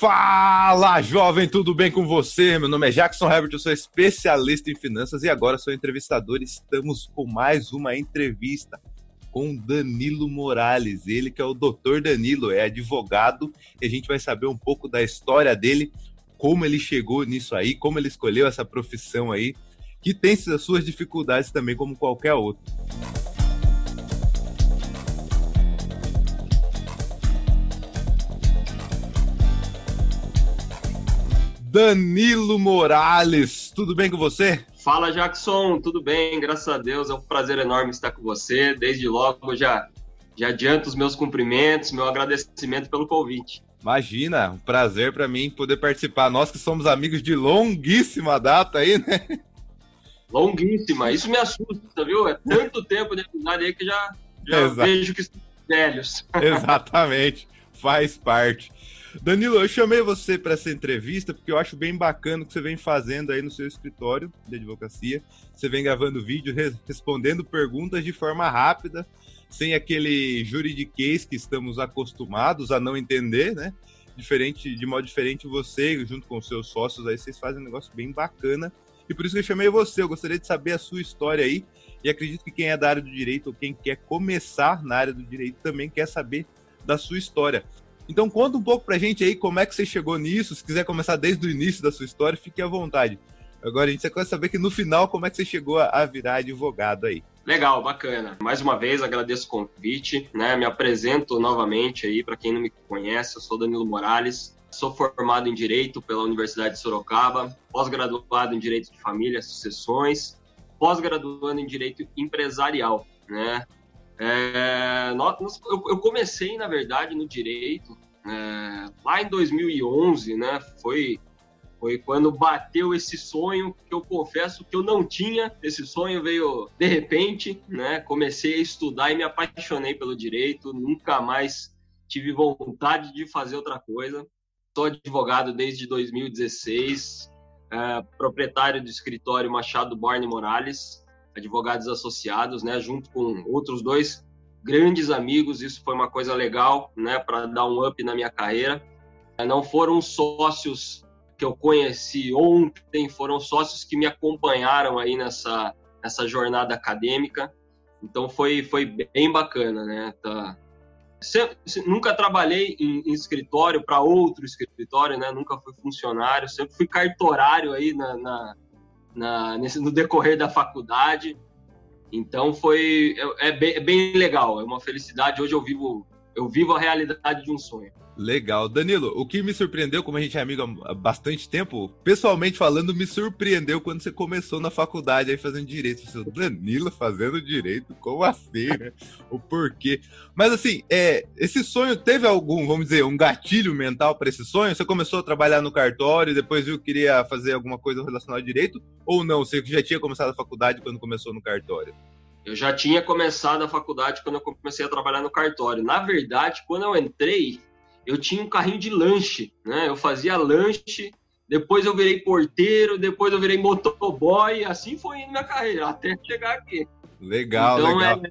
Fala jovem, tudo bem com você? Meu nome é Jackson Herbert, eu sou especialista em finanças e agora sou entrevistador. Estamos com mais uma entrevista com Danilo Morales, ele que é o Dr. Danilo, é advogado e a gente vai saber um pouco da história dele, como ele chegou nisso aí, como ele escolheu essa profissão aí, que tem as suas dificuldades também como qualquer outro. Danilo Morales, tudo bem com você? Fala Jackson, tudo bem, graças a Deus, é um prazer enorme estar com você. Desde logo já adianto os meus cumprimentos, meu agradecimento pelo convite. Imagina, um prazer para mim poder participar, nós que somos amigos de longuíssima data aí, né? Longuíssima, isso me assusta, viu? É tanto tempo de amizade aí que já vejo que estão velhos. Exatamente, faz parte. Danilo, eu chamei você para essa entrevista porque eu acho bem bacana o que você vem fazendo aí no seu escritório de advocacia. Você vem gravando vídeo, respondendo perguntas de forma rápida, sem aquele juridiquês que estamos acostumados a não entender, né? De modo diferente, você, junto com os seus sócios, aí vocês fazem um negócio bem bacana. E por isso que eu chamei você, eu gostaria de saber a sua história aí. E acredito que quem é da área do direito ou quem quer começar na área do direito também quer saber da sua história. Então conta um pouco pra gente aí como é que você chegou nisso, se quiser começar desde o início da sua história, fique à vontade. Agora a gente quer saber que no final como é que você chegou a virar advogado aí. Legal, bacana. Mais uma vez agradeço o convite, né? Me apresento novamente aí para quem não me conhece, eu sou Danilo Morales, sou formado em Direito pela Universidade de Sorocaba, pós-graduado em Direito de Família e Sucessões, pós-graduando em Direito Empresarial, né? Eu comecei, na verdade, no direito lá em 2011, né? Foi quando bateu esse sonho, que eu confesso que eu não tinha. Esse sonho veio de repente, né? Comecei a estudar e me apaixonei pelo direito, nunca mais tive vontade de fazer outra coisa. Sou advogado desde 2016, proprietário do escritório Machado Borne Morales, advogados associados, né, junto com outros dois grandes amigos. Isso foi uma coisa legal, né, para dar um up na minha carreira. Não foram sócios que eu conheci ontem, foram sócios que me acompanharam aí nessa jornada acadêmica. Então foi bem bacana, né? Nunca trabalhei em escritório para outro escritório, né? Nunca fui funcionário, sempre fui cartorário aí no decorrer da faculdade. Então é bem legal, é uma felicidade. Hoje eu vivo a realidade de um sonho. Legal, Danilo, o que me surpreendeu, como a gente é amigo há bastante tempo, pessoalmente falando, me surpreendeu quando você começou na faculdade aí fazendo direito. Você falou, Danilo fazendo direito, como assim, né? O porquê. Mas assim, esse sonho teve algum, vamos dizer, um gatilho mental para esse sonho? Você começou a trabalhar no cartório, depois viu que queria fazer alguma coisa relacionada ao direito? Ou não, você já tinha começado a faculdade quando começou no cartório? Eu já tinha começado a faculdade quando eu comecei a trabalhar no cartório. Na verdade, quando eu entrei, eu tinha um carrinho de lanche, né? Eu fazia lanche, depois eu virei porteiro, depois eu virei motoboy, assim foi indo minha carreira, até chegar aqui. Legal, então, legal.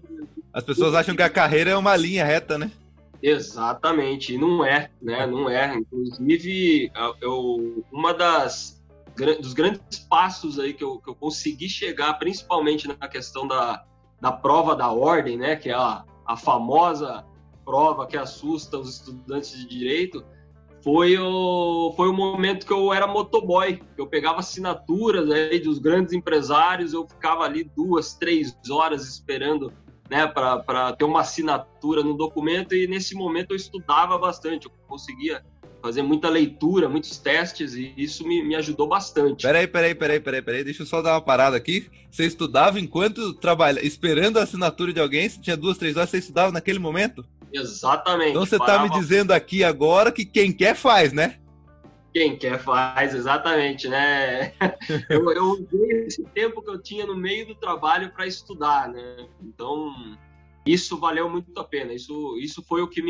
As pessoas acham que a carreira é uma linha reta, né? Exatamente, e não é, né? Não é. Inclusive, dos grandes passos aí que eu consegui chegar, principalmente na questão da prova da ordem, né? Que é a famosa prova que assusta os estudantes de direito, foi o momento que eu era motoboy, que eu pegava assinaturas aí dos grandes empresários, eu ficava ali 2, 3 horas esperando, né, para ter uma assinatura no documento, e nesse momento eu estudava bastante, eu conseguia fazer muita leitura, muitos testes, e isso me ajudou bastante. Peraí, deixa eu só dar uma parada aqui. Você estudava enquanto trabalhava, esperando a assinatura de alguém, se tinha 2, 3 horas, você estudava naquele momento? Exatamente. Então você tá me dizendo aqui agora que quem quer faz, né? Quem quer faz, exatamente, né? Eu usei esse tempo que eu tinha no meio do trabalho para estudar, né? Então, isso valeu muito a pena. Isso foi o que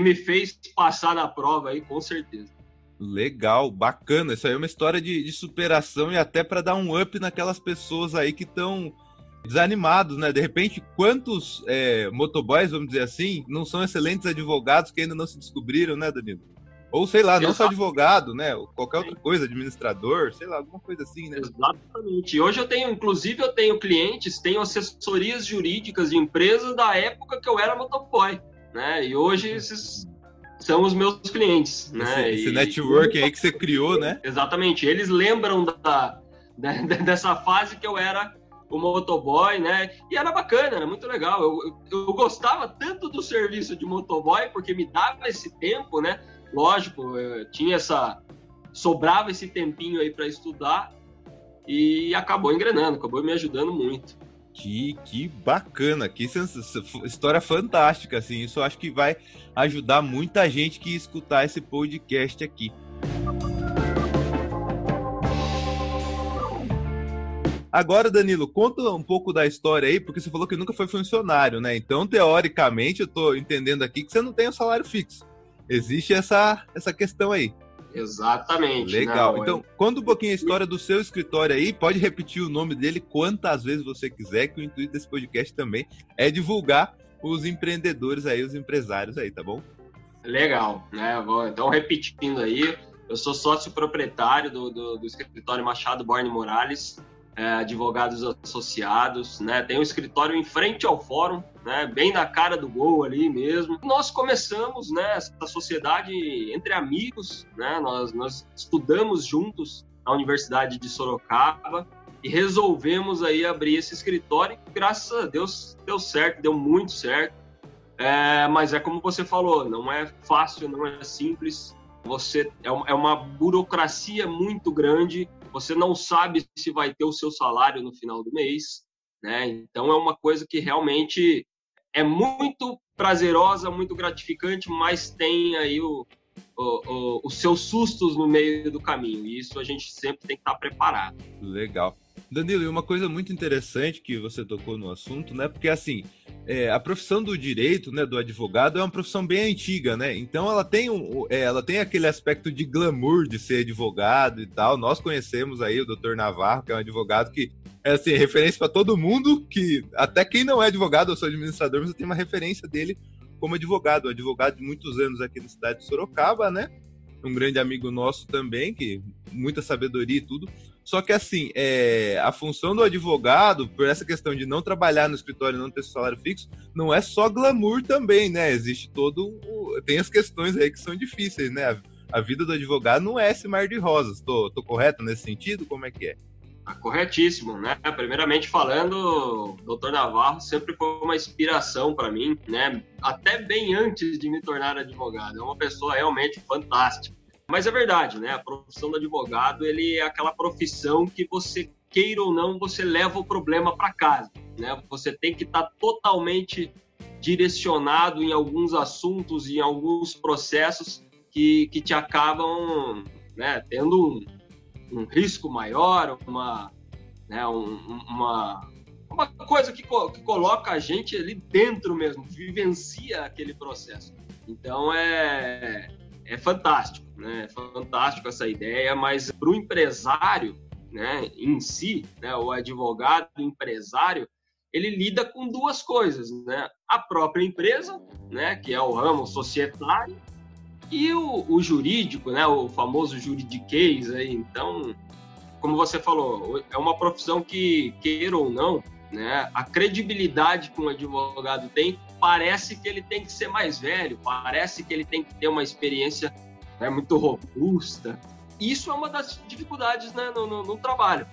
me fez passar na prova aí, com certeza. Legal, bacana. Isso aí é uma história de superação e até para dar um up naquelas pessoas aí que estão desanimados, né? De repente, quantos motoboys, vamos dizer assim, não são excelentes advogados que ainda não se descobriram, né, Danilo? Ou, sei lá, não só advogado, né? Ou qualquer outra coisa, administrador, sei lá, alguma coisa assim, né? Exatamente. Hoje eu tenho, inclusive, eu tenho clientes, tenho assessorias jurídicas de empresas da época que eu era motoboy, né? E hoje esses são os meus clientes, né? Esse networking aí que você criou, né? Exatamente. Eles lembram dessa fase que eu era o motoboy, né? E era bacana, era muito legal. Eu gostava tanto do serviço de motoboy, porque me dava esse tempo, né? Lógico, eu tinha sobrava esse tempinho aí para estudar e acabou engrenando, acabou me ajudando muito. Que bacana, que história fantástica, assim. Isso eu acho que vai ajudar muita gente que escutar esse podcast aqui. Agora, Danilo, conta um pouco da história aí, porque você falou que nunca foi funcionário, né? Então, teoricamente, eu tô entendendo aqui que você não tem um salário fixo. Existe essa questão aí. Exatamente. Legal. Não, então, conta um pouquinho a história do seu escritório aí, pode repetir o nome dele quantas vezes você quiser, que o intuito desse podcast também é divulgar os empreendedores aí, os empresários aí, tá bom? Legal, né? Então, repetindo aí, eu sou sócio proprietário do escritório Machado Borne Morales, advogados associados, né? Tem um escritório em frente ao fórum, né? Bem na cara do gol ali mesmo. Nós começamos, né, essa sociedade entre amigos, né? Nós estudamos juntos na Universidade de Sorocaba e resolvemos aí abrir esse escritório. E, graças a Deus, deu certo, deu muito certo. Mas é como você falou, não é fácil, não é simples. É uma burocracia muito grande. Você não sabe se vai ter o seu salário no final do mês, né? Então, é uma coisa que realmente é muito prazerosa, muito gratificante, mas tem aí os seus sustos no meio do caminho. E isso a gente sempre tem que estar preparado. Legal. Danilo, e uma coisa muito interessante que você tocou no assunto, né? Porque, assim, a profissão do direito, né, do advogado, é uma profissão bem antiga, né? Então, ela tem aquele aspecto de glamour de ser advogado e tal. Nós conhecemos aí o Dr. Navarro, que é um advogado que é, assim, referência para todo mundo, que até quem não é advogado, eu sou administrador, mas eu tenho uma referência dele como advogado. Um advogado de muitos anos aqui na cidade de Sorocaba, né? Um grande amigo nosso também, que muita sabedoria e tudo. Só que, assim, a função do advogado, por essa questão de não trabalhar no escritório e não ter salário fixo, não é só glamour também, né? Existe tem as questões aí que são difíceis, né? A vida do advogado não é esse mar de rosas. Tô correto nesse sentido? Como é que é? Tá corretíssimo, né? Primeiramente falando, o Dr. Navarro sempre foi uma inspiração para mim, né? Até bem antes de me tornar advogado. É uma pessoa realmente fantástica. Mas é verdade, né? A profissão do advogado, ele é aquela profissão que você queira ou não, você leva o problema para casa, né? Você tem que estar totalmente direcionado em alguns assuntos, em alguns processos que te acabam, né, tendo um risco maior, uma coisa que coloca a gente ali dentro mesmo, vivencia aquele processo. Então, é fantástico, né? É fantástico essa ideia, mas para o empresário, né, em si, né, o advogado empresário, ele lida com duas coisas, né? A própria empresa, né, que é o ramo societário, e o jurídico, né, o famoso juridiquês. Aí, então, como você falou, é uma profissão que, queira ou não, né, a credibilidade que um advogado tem, parece que ele tem que ser mais velho, parece que ele tem que ter uma experiência, né, muito robusta. Isso é uma das dificuldades, né, no trabalho.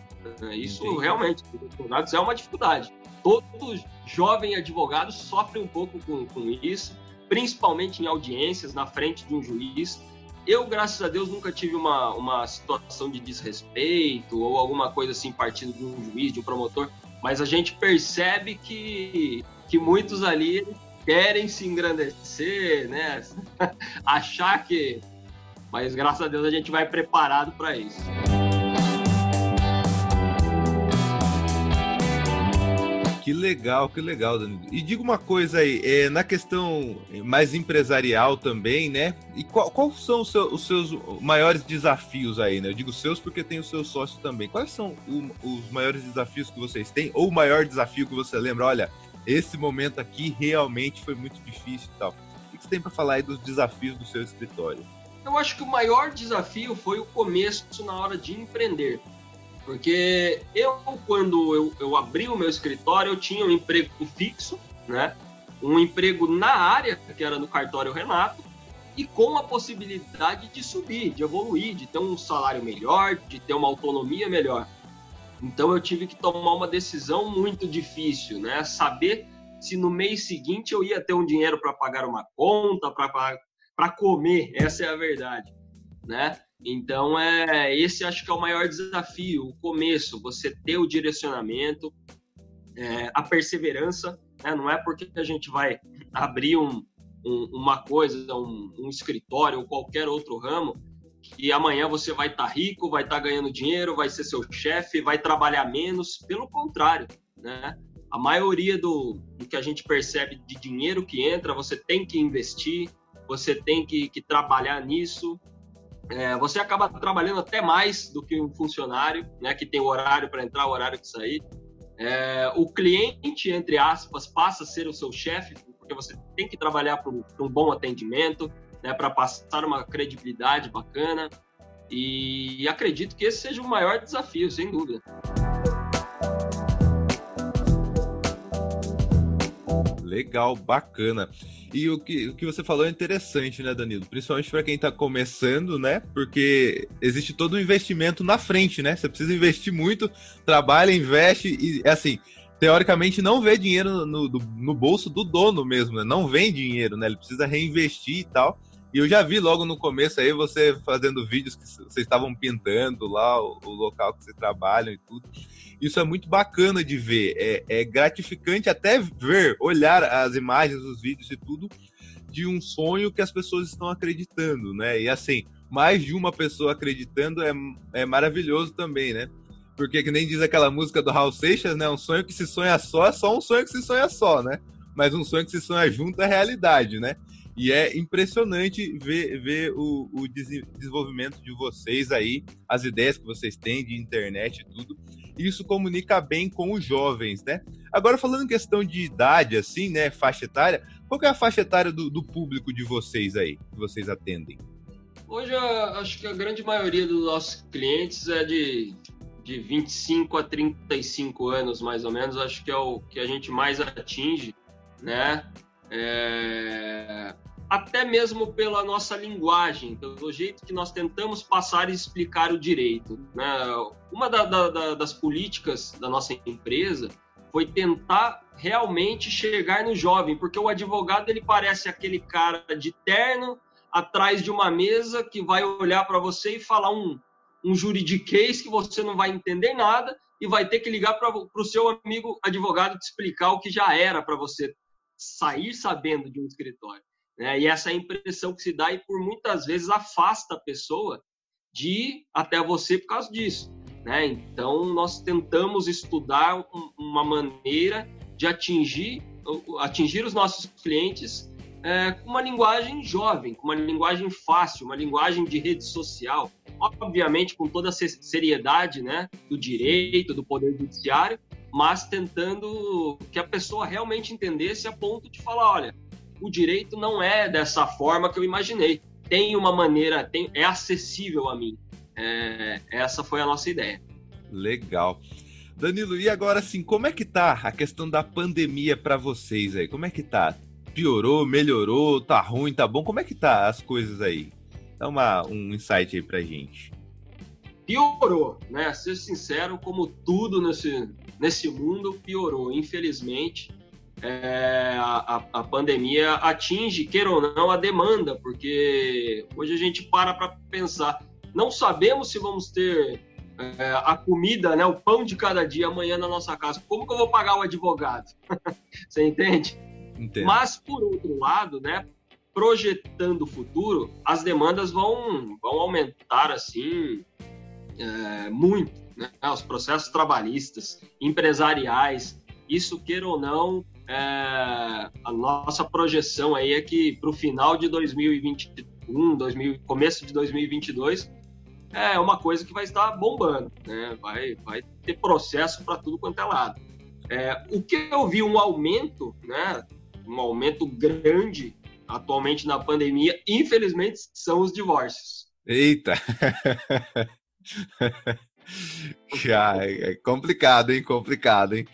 Isso, entendi, realmente, advogados, é uma dificuldade. Todo jovem advogado sofre um pouco com isso, principalmente em audiências, na frente de um juiz. Eu, graças a Deus, nunca tive uma situação de desrespeito ou alguma coisa assim, partindo de um juiz, de um promotor, mas a gente percebe que muitos ali querem se engrandecer, né? Achar que... Mas, graças a Deus, a gente vai preparado para isso. Que legal, Danilo. E diga uma coisa aí, na questão mais empresarial também, né? E quais são os seus maiores desafios aí, né? Eu digo seus porque tem o seu sócio também. Quais são os maiores desafios que vocês têm? Ou o maior desafio que você lembra? Olha, esse momento aqui realmente foi muito difícil e tal. O que você tem para falar aí dos desafios do seu escritório? Eu acho que o maior desafio foi o começo na hora de empreender. Porque quando eu abri o meu escritório, eu tinha um emprego fixo, né? Um emprego na área, que era no cartório Renato, e com a possibilidade de subir, de evoluir, de ter um salário melhor, de ter uma autonomia melhor. Então eu tive que tomar uma decisão muito difícil, né? Saber se no mês seguinte eu ia ter um dinheiro para pagar uma conta, para comer, essa é a verdade, né? Então, esse acho que é o maior desafio, o começo, você ter o direcionamento, a perseverança, né? Não é porque a gente vai abrir uma coisa, um escritório ou qualquer outro ramo, que amanhã você vai estar rico, vai estar ganhando dinheiro, vai ser seu chefe, vai trabalhar menos, pelo contrário, né? A maioria do que a gente percebe de dinheiro que entra, você tem que investir, você tem que trabalhar nisso. Você acaba trabalhando até mais do que um funcionário, né, que tem o horário para entrar, o horário de sair. O cliente, entre aspas, passa a ser o seu chefe, porque você tem que trabalhar para um bom atendimento, né, para passar uma credibilidade bacana. E acredito que esse seja o maior desafio, sem dúvida. Legal, bacana. E o que você falou é interessante, né, Danilo? Principalmente para quem está começando, né? Porque existe todo um investimento na frente, né? Você precisa investir muito, trabalha, investe e, assim, teoricamente não vê dinheiro no bolso do dono mesmo, né? Não vem dinheiro, né? Ele precisa reinvestir e tal. E eu já vi logo no começo aí você fazendo vídeos que vocês estavam pintando lá o local que vocês trabalham e tudo. Isso é muito bacana de ver, é gratificante até ver, olhar as imagens, os vídeos e tudo, de um sonho que as pessoas estão acreditando, né? E assim, mais de uma pessoa acreditando é maravilhoso também, né? Porque que nem diz aquela música do Raul Seixas, né? Um sonho que se sonha só é só um sonho que se sonha só, né? Mas um sonho que se sonha junto é realidade, né? E é impressionante ver o desenvolvimento de vocês aí, as ideias que vocês têm de internet e tudo. Isso comunica bem com os jovens, né? Agora, falando em questão de idade, assim, né, faixa etária, qual que é a faixa etária do público de vocês aí, que vocês atendem? Hoje, acho que a grande maioria dos nossos clientes é de 25 a 35 anos, mais ou menos. Acho que é o que a gente mais atinge, né? Até mesmo pela nossa linguagem, pelo jeito que nós tentamos passar e explicar o direito, né? Uma das políticas da nossa empresa foi tentar realmente chegar no jovem, porque o advogado ele parece aquele cara de terno atrás de uma mesa que vai olhar para você e falar um juridiquês que você não vai entender nada e vai ter que ligar para o seu amigo advogado te explicar o que já era para você sair sabendo de um escritório, né? E essa é a impressão que se dá e por muitas vezes afasta a pessoa de ir até você por causa disso, né? Então, nós tentamos estudar uma maneira de atingir os nossos clientes com uma linguagem jovem, com uma linguagem fácil, uma linguagem de rede social, obviamente com toda a seriedade, né, do direito, do poder judiciário, mas tentando que a pessoa realmente entendesse a ponto de falar, olha, o direito não é dessa forma que eu imaginei, tem uma maneira, é acessível a mim. Essa foi a nossa ideia. Legal. Danilo, e agora assim, como é que tá a questão da pandemia para vocês aí? Como é que tá? Piorou, melhorou, tá ruim, tá bom? Como é que tá as coisas aí? Dá um insight aí pra gente. Piorou, né? Ser sincero, como tudo nesse mundo, piorou. Infelizmente, a pandemia atinge, queira ou não, a demanda, porque hoje a gente para pensar. Não sabemos se vamos ter a comida, né, o pão de cada dia amanhã na nossa casa. Como que eu vou pagar o advogado? Você entende? Entendo. Mas, por outro lado, né, projetando o futuro, as demandas vão aumentar assim, muito, né? Os processos trabalhistas, empresariais, isso, queira ou não, a nossa projeção aí é que para o final de 2021, começo de 2022, é uma coisa que vai estar bombando, né? Vai ter processo para tudo quanto é lado. O que eu vi um aumento, né? Um aumento grande atualmente na pandemia, infelizmente, são os divórcios. Eita! É complicado, hein? Complicado, hein?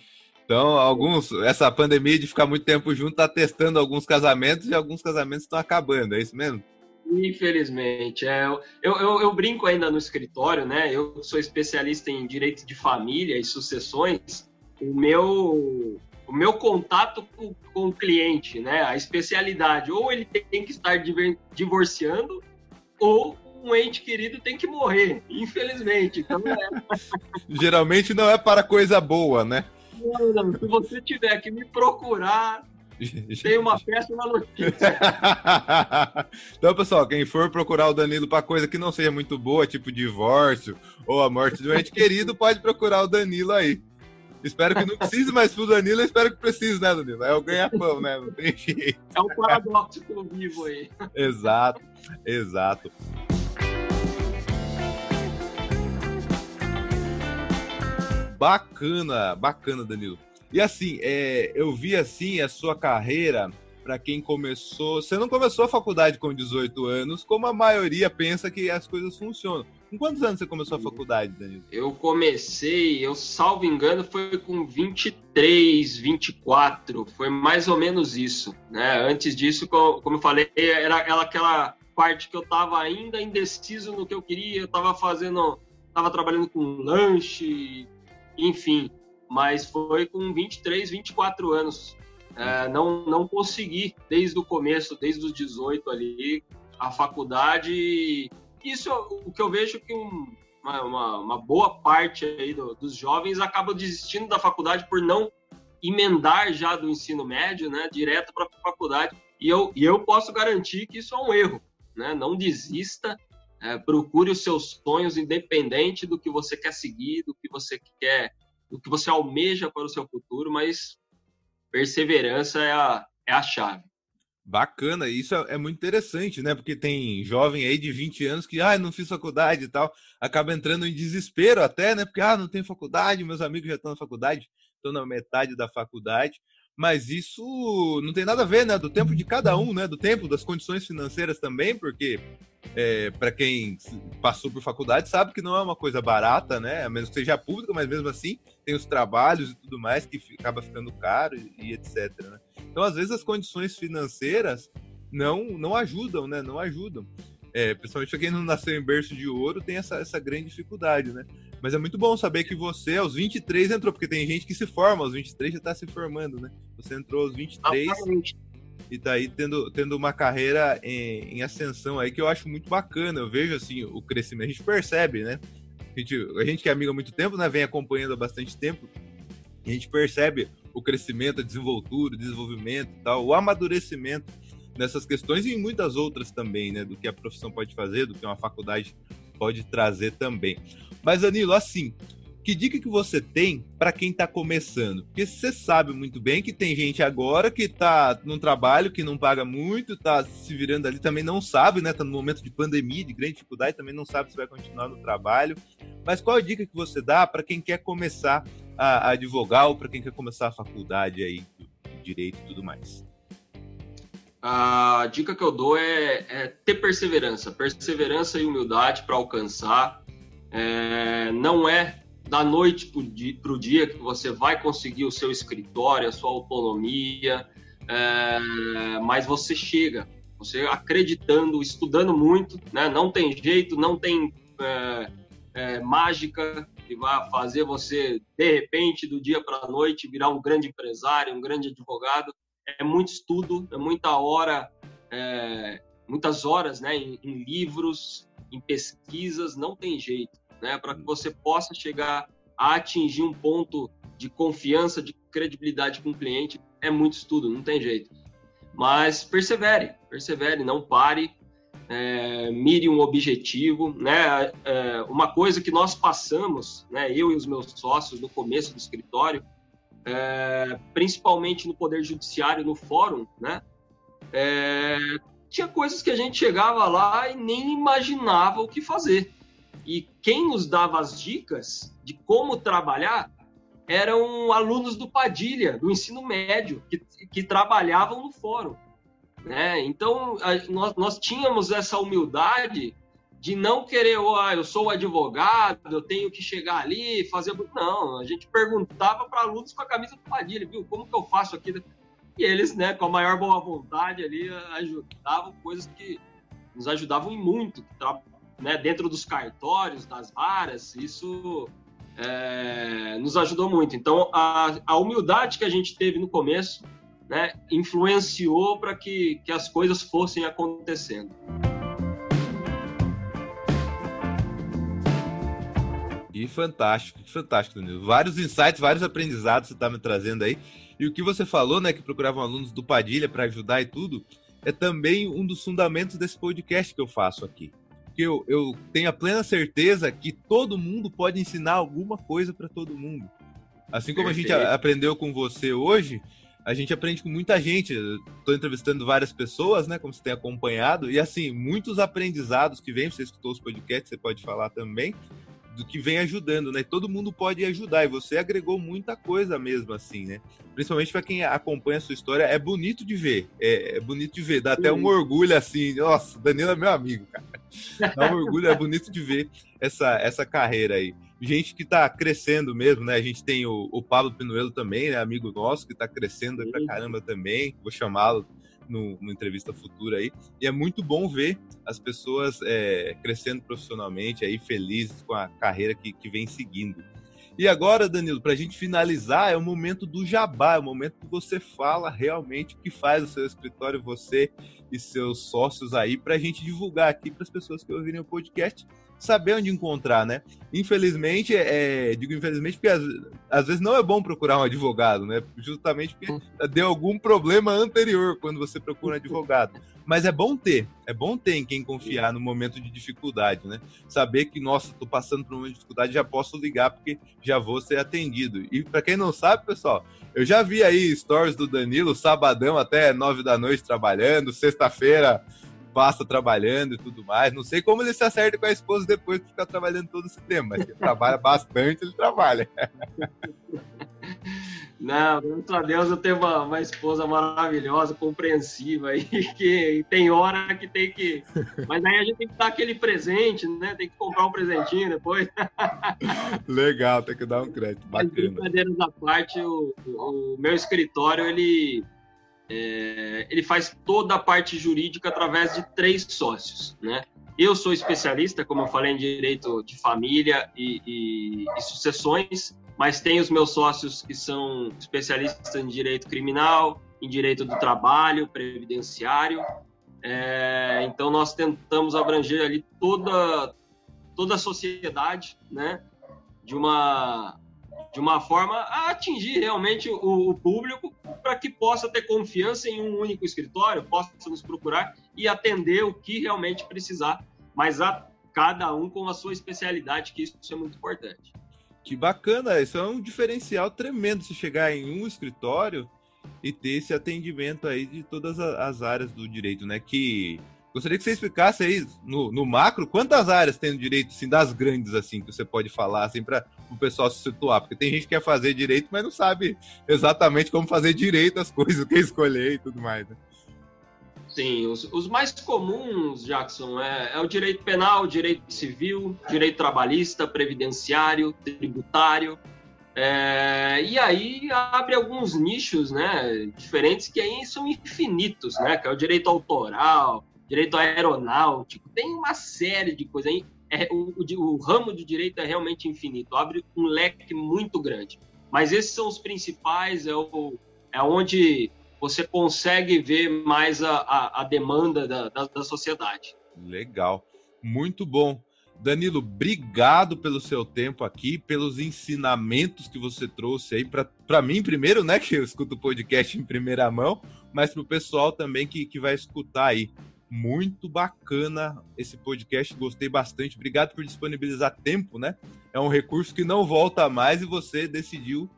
Então, essa pandemia de ficar muito tempo junto está testando alguns casamentos e alguns casamentos estão acabando, é isso mesmo? Infelizmente. Eu brinco ainda no escritório, né? Eu sou especialista em direito de família e sucessões. O meu contato com o cliente, né? A especialidade, ou ele tem que estar divorciando, ou um ente querido tem que morrer, infelizmente. Então, geralmente não é para coisa boa, né? Não, se você tiver que me procurar, tem uma péssima notícia. Então, pessoal, quem for procurar o Danilo para coisa que não seja muito boa, tipo divórcio ou a morte do ente querido, pode procurar o Danilo aí. Espero que não precise mais pro Danilo, eu espero que precise, né, Danilo? É o ganha-pão, né? Não tem jeito. É um paradoxo que eu vivo aí. Exato, exato. Bacana, bacana, Danilo. E assim, eu vi assim a sua carreira, para quem começou... Você não começou a faculdade com 18 anos, como a maioria pensa que as coisas funcionam. Com quantos anos você começou a faculdade, Danilo? Eu comecei, salvo engano, foi com 23, 24, foi mais ou menos isso, né? Antes disso, como eu falei, era aquela parte que eu estava ainda indeciso no que eu queria, eu estava trabalhando com lanche... Enfim, mas foi com 23, 24 anos. Não consegui, desde o começo, desde os 18 ali, a faculdade. Isso o que eu vejo que uma boa parte aí dos jovens acaba desistindo da faculdade por não emendar já do ensino médio, né, direto para a faculdade. E eu posso garantir que isso é um erro, né? Não desista. Procure os seus sonhos, independente do que você quer seguir, do que você quer, do que você almeja para o seu futuro, mas perseverança é a chave. Bacana, isso é muito interessante, né? Porque tem jovem aí de 20 anos que, não fiz faculdade e tal, acaba entrando em desespero até, né? Porque, não tem faculdade, meus amigos já estão na faculdade, estão na metade da faculdade. Mas isso não tem nada a ver, né? Do tempo de cada um, né? Do tempo, das condições financeiras também, porque para quem passou por faculdade sabe que não é uma coisa barata, né? A menos que seja pública, mas mesmo assim tem os trabalhos e tudo mais que acaba ficando caro e etc, né? Então, às vezes, as condições financeiras não ajudam, né? Não ajudam. Principalmente para quem não nasceu em berço de ouro, tem essa grande dificuldade, né? Mas é muito bom saber que você, aos 23, entrou, porque tem gente que se forma, aos 23 já está se formando, né? Você entrou aos 23 e está aí tendo uma carreira em ascensão aí, que eu acho muito bacana. Eu vejo, assim, o crescimento. A gente percebe, né? A gente que é amigo há muito tempo, né? Vem acompanhando há bastante tempo. A gente percebe o crescimento, a desenvoltura, o desenvolvimento e tal, o amadurecimento nessas questões e em muitas outras também, né? Do que a profissão pode fazer, do que uma faculdade pode trazer também. Mas, Danilo, assim, que dica que você tem para quem está começando? Porque você sabe muito bem que tem gente agora que está num trabalho que não paga muito, está se virando ali, também não sabe, né? Está num momento de pandemia, de grande dificuldade, também não sabe se vai continuar no trabalho. Mas qual a dica que você dá para quem quer começar a advogar ou para quem quer começar a faculdade aí, de direito e tudo mais? A dica que eu dou é ter perseverança e humildade para alcançar. Não é da noite para o dia que você vai conseguir o seu escritório, a sua autonomia, mas você chega, você acreditando, estudando muito, né? Não tem jeito, não tem mágica que vai fazer você, de repente, do dia para a noite, virar um grande empresário, um grande advogado. É muito estudo, é muitas horas, né, em livros, em pesquisas, não tem jeito, né, para que você possa chegar a atingir um ponto de confiança, de credibilidade com o cliente, é muito estudo, não tem jeito. Mas persevere, não pare, mire um objetivo, né, uma coisa que nós passamos, né, eu e os meus sócios no começo do escritório, principalmente no Poder Judiciário, no Fórum, né? Tinha coisas que a gente chegava lá e nem imaginava o que fazer. E quem nos dava as dicas de como trabalhar eram alunos do Padilha, do ensino médio, que trabalhavam no Fórum. né? Então, nós tínhamos essa humildade de não querer, eu sou advogado, eu tenho que chegar ali e fazer... Não, a gente perguntava para alunos com a camisa do Padilha, viu, como que eu faço aqui? E eles, né, com a maior boa vontade ali, ajudavam, coisas que nos ajudavam em muito, né, dentro dos cartórios, das varas, isso nos ajudou muito. Então, a humildade que a gente teve no começo, né, influenciou para que as coisas fossem acontecendo. E fantástico, fantástico, Danilo. Vários insights, vários aprendizados você está me trazendo aí. E o que você falou, né, que procuravam alunos do Padilha para ajudar e tudo, é também um dos fundamentos desse podcast que eu faço aqui. Porque eu tenho a plena certeza que todo mundo pode ensinar alguma coisa para todo mundo. Assim como Perfeito. A gente aprendeu com você hoje, a gente aprende com muita gente. Estou entrevistando várias pessoas, né, como você tem acompanhado, e assim, muitos aprendizados que vêm, você escutou os podcasts, você pode falar também, do que vem ajudando, né? Todo mundo pode ajudar e você agregou muita coisa mesmo, assim, né? Principalmente para quem acompanha a sua história, é bonito de ver, é bonito de ver, dá até um orgulho, assim, nossa, Danilo é meu amigo, cara. Dá um orgulho, é bonito de ver essa carreira aí. Gente que tá crescendo mesmo, né? A gente tem o Pablo Pinuello também, né? Amigo nosso, que tá crescendo aí pra caramba também, vou chamá-lo numa entrevista futura aí, e é muito bom ver as pessoas crescendo profissionalmente, aí felizes com a carreira que vem seguindo. E agora, Danilo, para a gente finalizar, é o momento do jabá, é o momento que você fala realmente o que faz o seu escritório, você e seus sócios aí, para a gente divulgar aqui para as pessoas que ouvirem o podcast, saber onde encontrar, né? Infelizmente, digo infelizmente, porque às vezes não é bom procurar um advogado, né? Justamente porque deu algum problema anterior quando você procura um advogado. Mas é bom ter em quem confiar no momento de dificuldade, né? Saber que, nossa, tô passando por uma dificuldade, já posso ligar porque já vou ser atendido. E para quem não sabe, pessoal, eu já vi aí stories do Danilo, sabadão até 21h trabalhando, sexta-feira passa trabalhando e tudo mais. Não sei como ele se acerta com a esposa depois de ficar trabalhando todo esse tempo, mas ele trabalha bastante, ele trabalha. Não, graças a Deus eu tenho uma esposa maravilhosa, compreensiva, e que tem hora que tem que... Mas aí a gente tem que dar aquele presente, né? Tem que comprar um presentinho depois. Legal, tem que dar um crédito, bacana. Mas, brincadeiras à parte, o meu escritório, ele faz toda a parte jurídica através de 3 sócios, né? Eu sou especialista, como eu falei, em direito de família e sucessões, mas tem os meus sócios que são especialistas em direito criminal, em direito do trabalho, previdenciário. Então, nós tentamos abranger ali toda a sociedade, né? De uma forma a atingir realmente o público para que possa ter confiança em um único escritório, possa nos procurar e atender o que realmente precisar, mas a cada um com a sua especialidade, que isso é muito importante. Que bacana, isso é um diferencial tremendo, se chegar em um escritório e ter esse atendimento aí de todas as áreas do direito, né? Que gostaria que você explicasse aí, no macro, quantas áreas tem no direito, assim, das grandes, assim, que você pode falar, assim, para o pessoal se situar, porque tem gente que quer fazer direito, mas não sabe exatamente como fazer direito as coisas, o que escolher e tudo mais, né? Sim, os mais comuns, Jackson, é o direito penal, direito civil, direito trabalhista, previdenciário, tributário, e aí abre alguns nichos, né, diferentes, que aí são infinitos, né, que é o direito autoral, direito aeronáutico, tem uma série de coisas aí, o ramo do direito é realmente infinito, abre um leque muito grande, mas esses são os principais, é onde você consegue ver mais a demanda da sociedade. Legal, muito bom. Danilo, obrigado pelo seu tempo aqui, pelos ensinamentos que você trouxe aí, para mim primeiro, né, que eu escuto o podcast em primeira mão, mas para o pessoal também que vai escutar aí. Muito bacana esse podcast, gostei bastante. Obrigado por disponibilizar tempo, né? É um recurso que não volta mais e você decidiu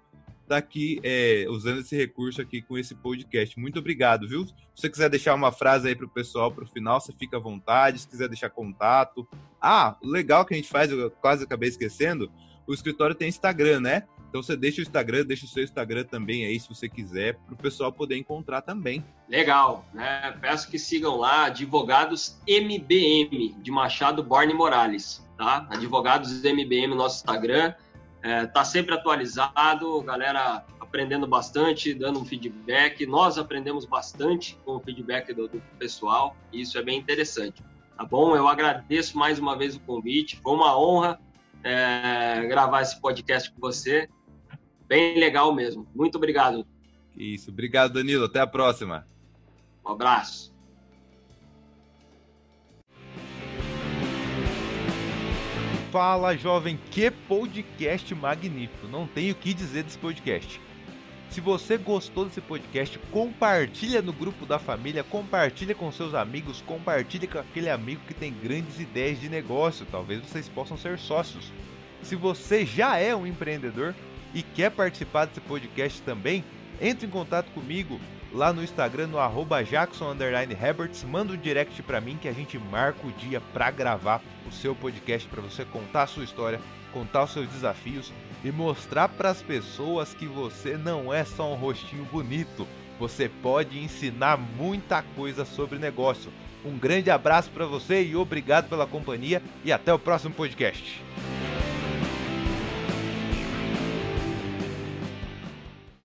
estar aqui usando esse recurso aqui com esse podcast. Muito obrigado, viu? Se você quiser deixar uma frase aí para o pessoal para o final, você fica à vontade. Se quiser deixar contato. Ah, legal que a gente faz, eu quase acabei esquecendo, o escritório tem Instagram, né? Então você deixa o Instagram, deixa o seu Instagram também aí, se você quiser, para o pessoal poder encontrar também. Legal, né? Peço que sigam lá, advogados MBM, de Machado Borne Morales, tá? Advogados MBM, nosso Instagram, tá sempre atualizado, galera aprendendo bastante, dando um feedback, nós aprendemos bastante com o feedback do pessoal, e isso é bem interessante, tá bom? Eu agradeço mais uma vez o convite, foi uma honra gravar esse podcast com você, bem legal mesmo, muito obrigado. Isso, obrigado Danilo, até a próxima. Um abraço. Fala jovem, que podcast magnífico, não tenho o que dizer desse podcast. Se você gostou desse podcast, compartilha no grupo da família, compartilha com seus amigos, compartilha com aquele amigo que tem grandes ideias de negócio, talvez vocês possam ser sócios. Se você já é um empreendedor e quer participar desse podcast também, entre em contato comigo lá no Instagram, no @Jackson_Herbert, manda um direct para mim que a gente marca o dia para gravar o seu podcast, para você contar a sua história, contar os seus desafios e mostrar para as pessoas que você não é só um rostinho bonito, você pode ensinar muita coisa sobre negócio. Um grande abraço para você e obrigado pela companhia e até o próximo podcast.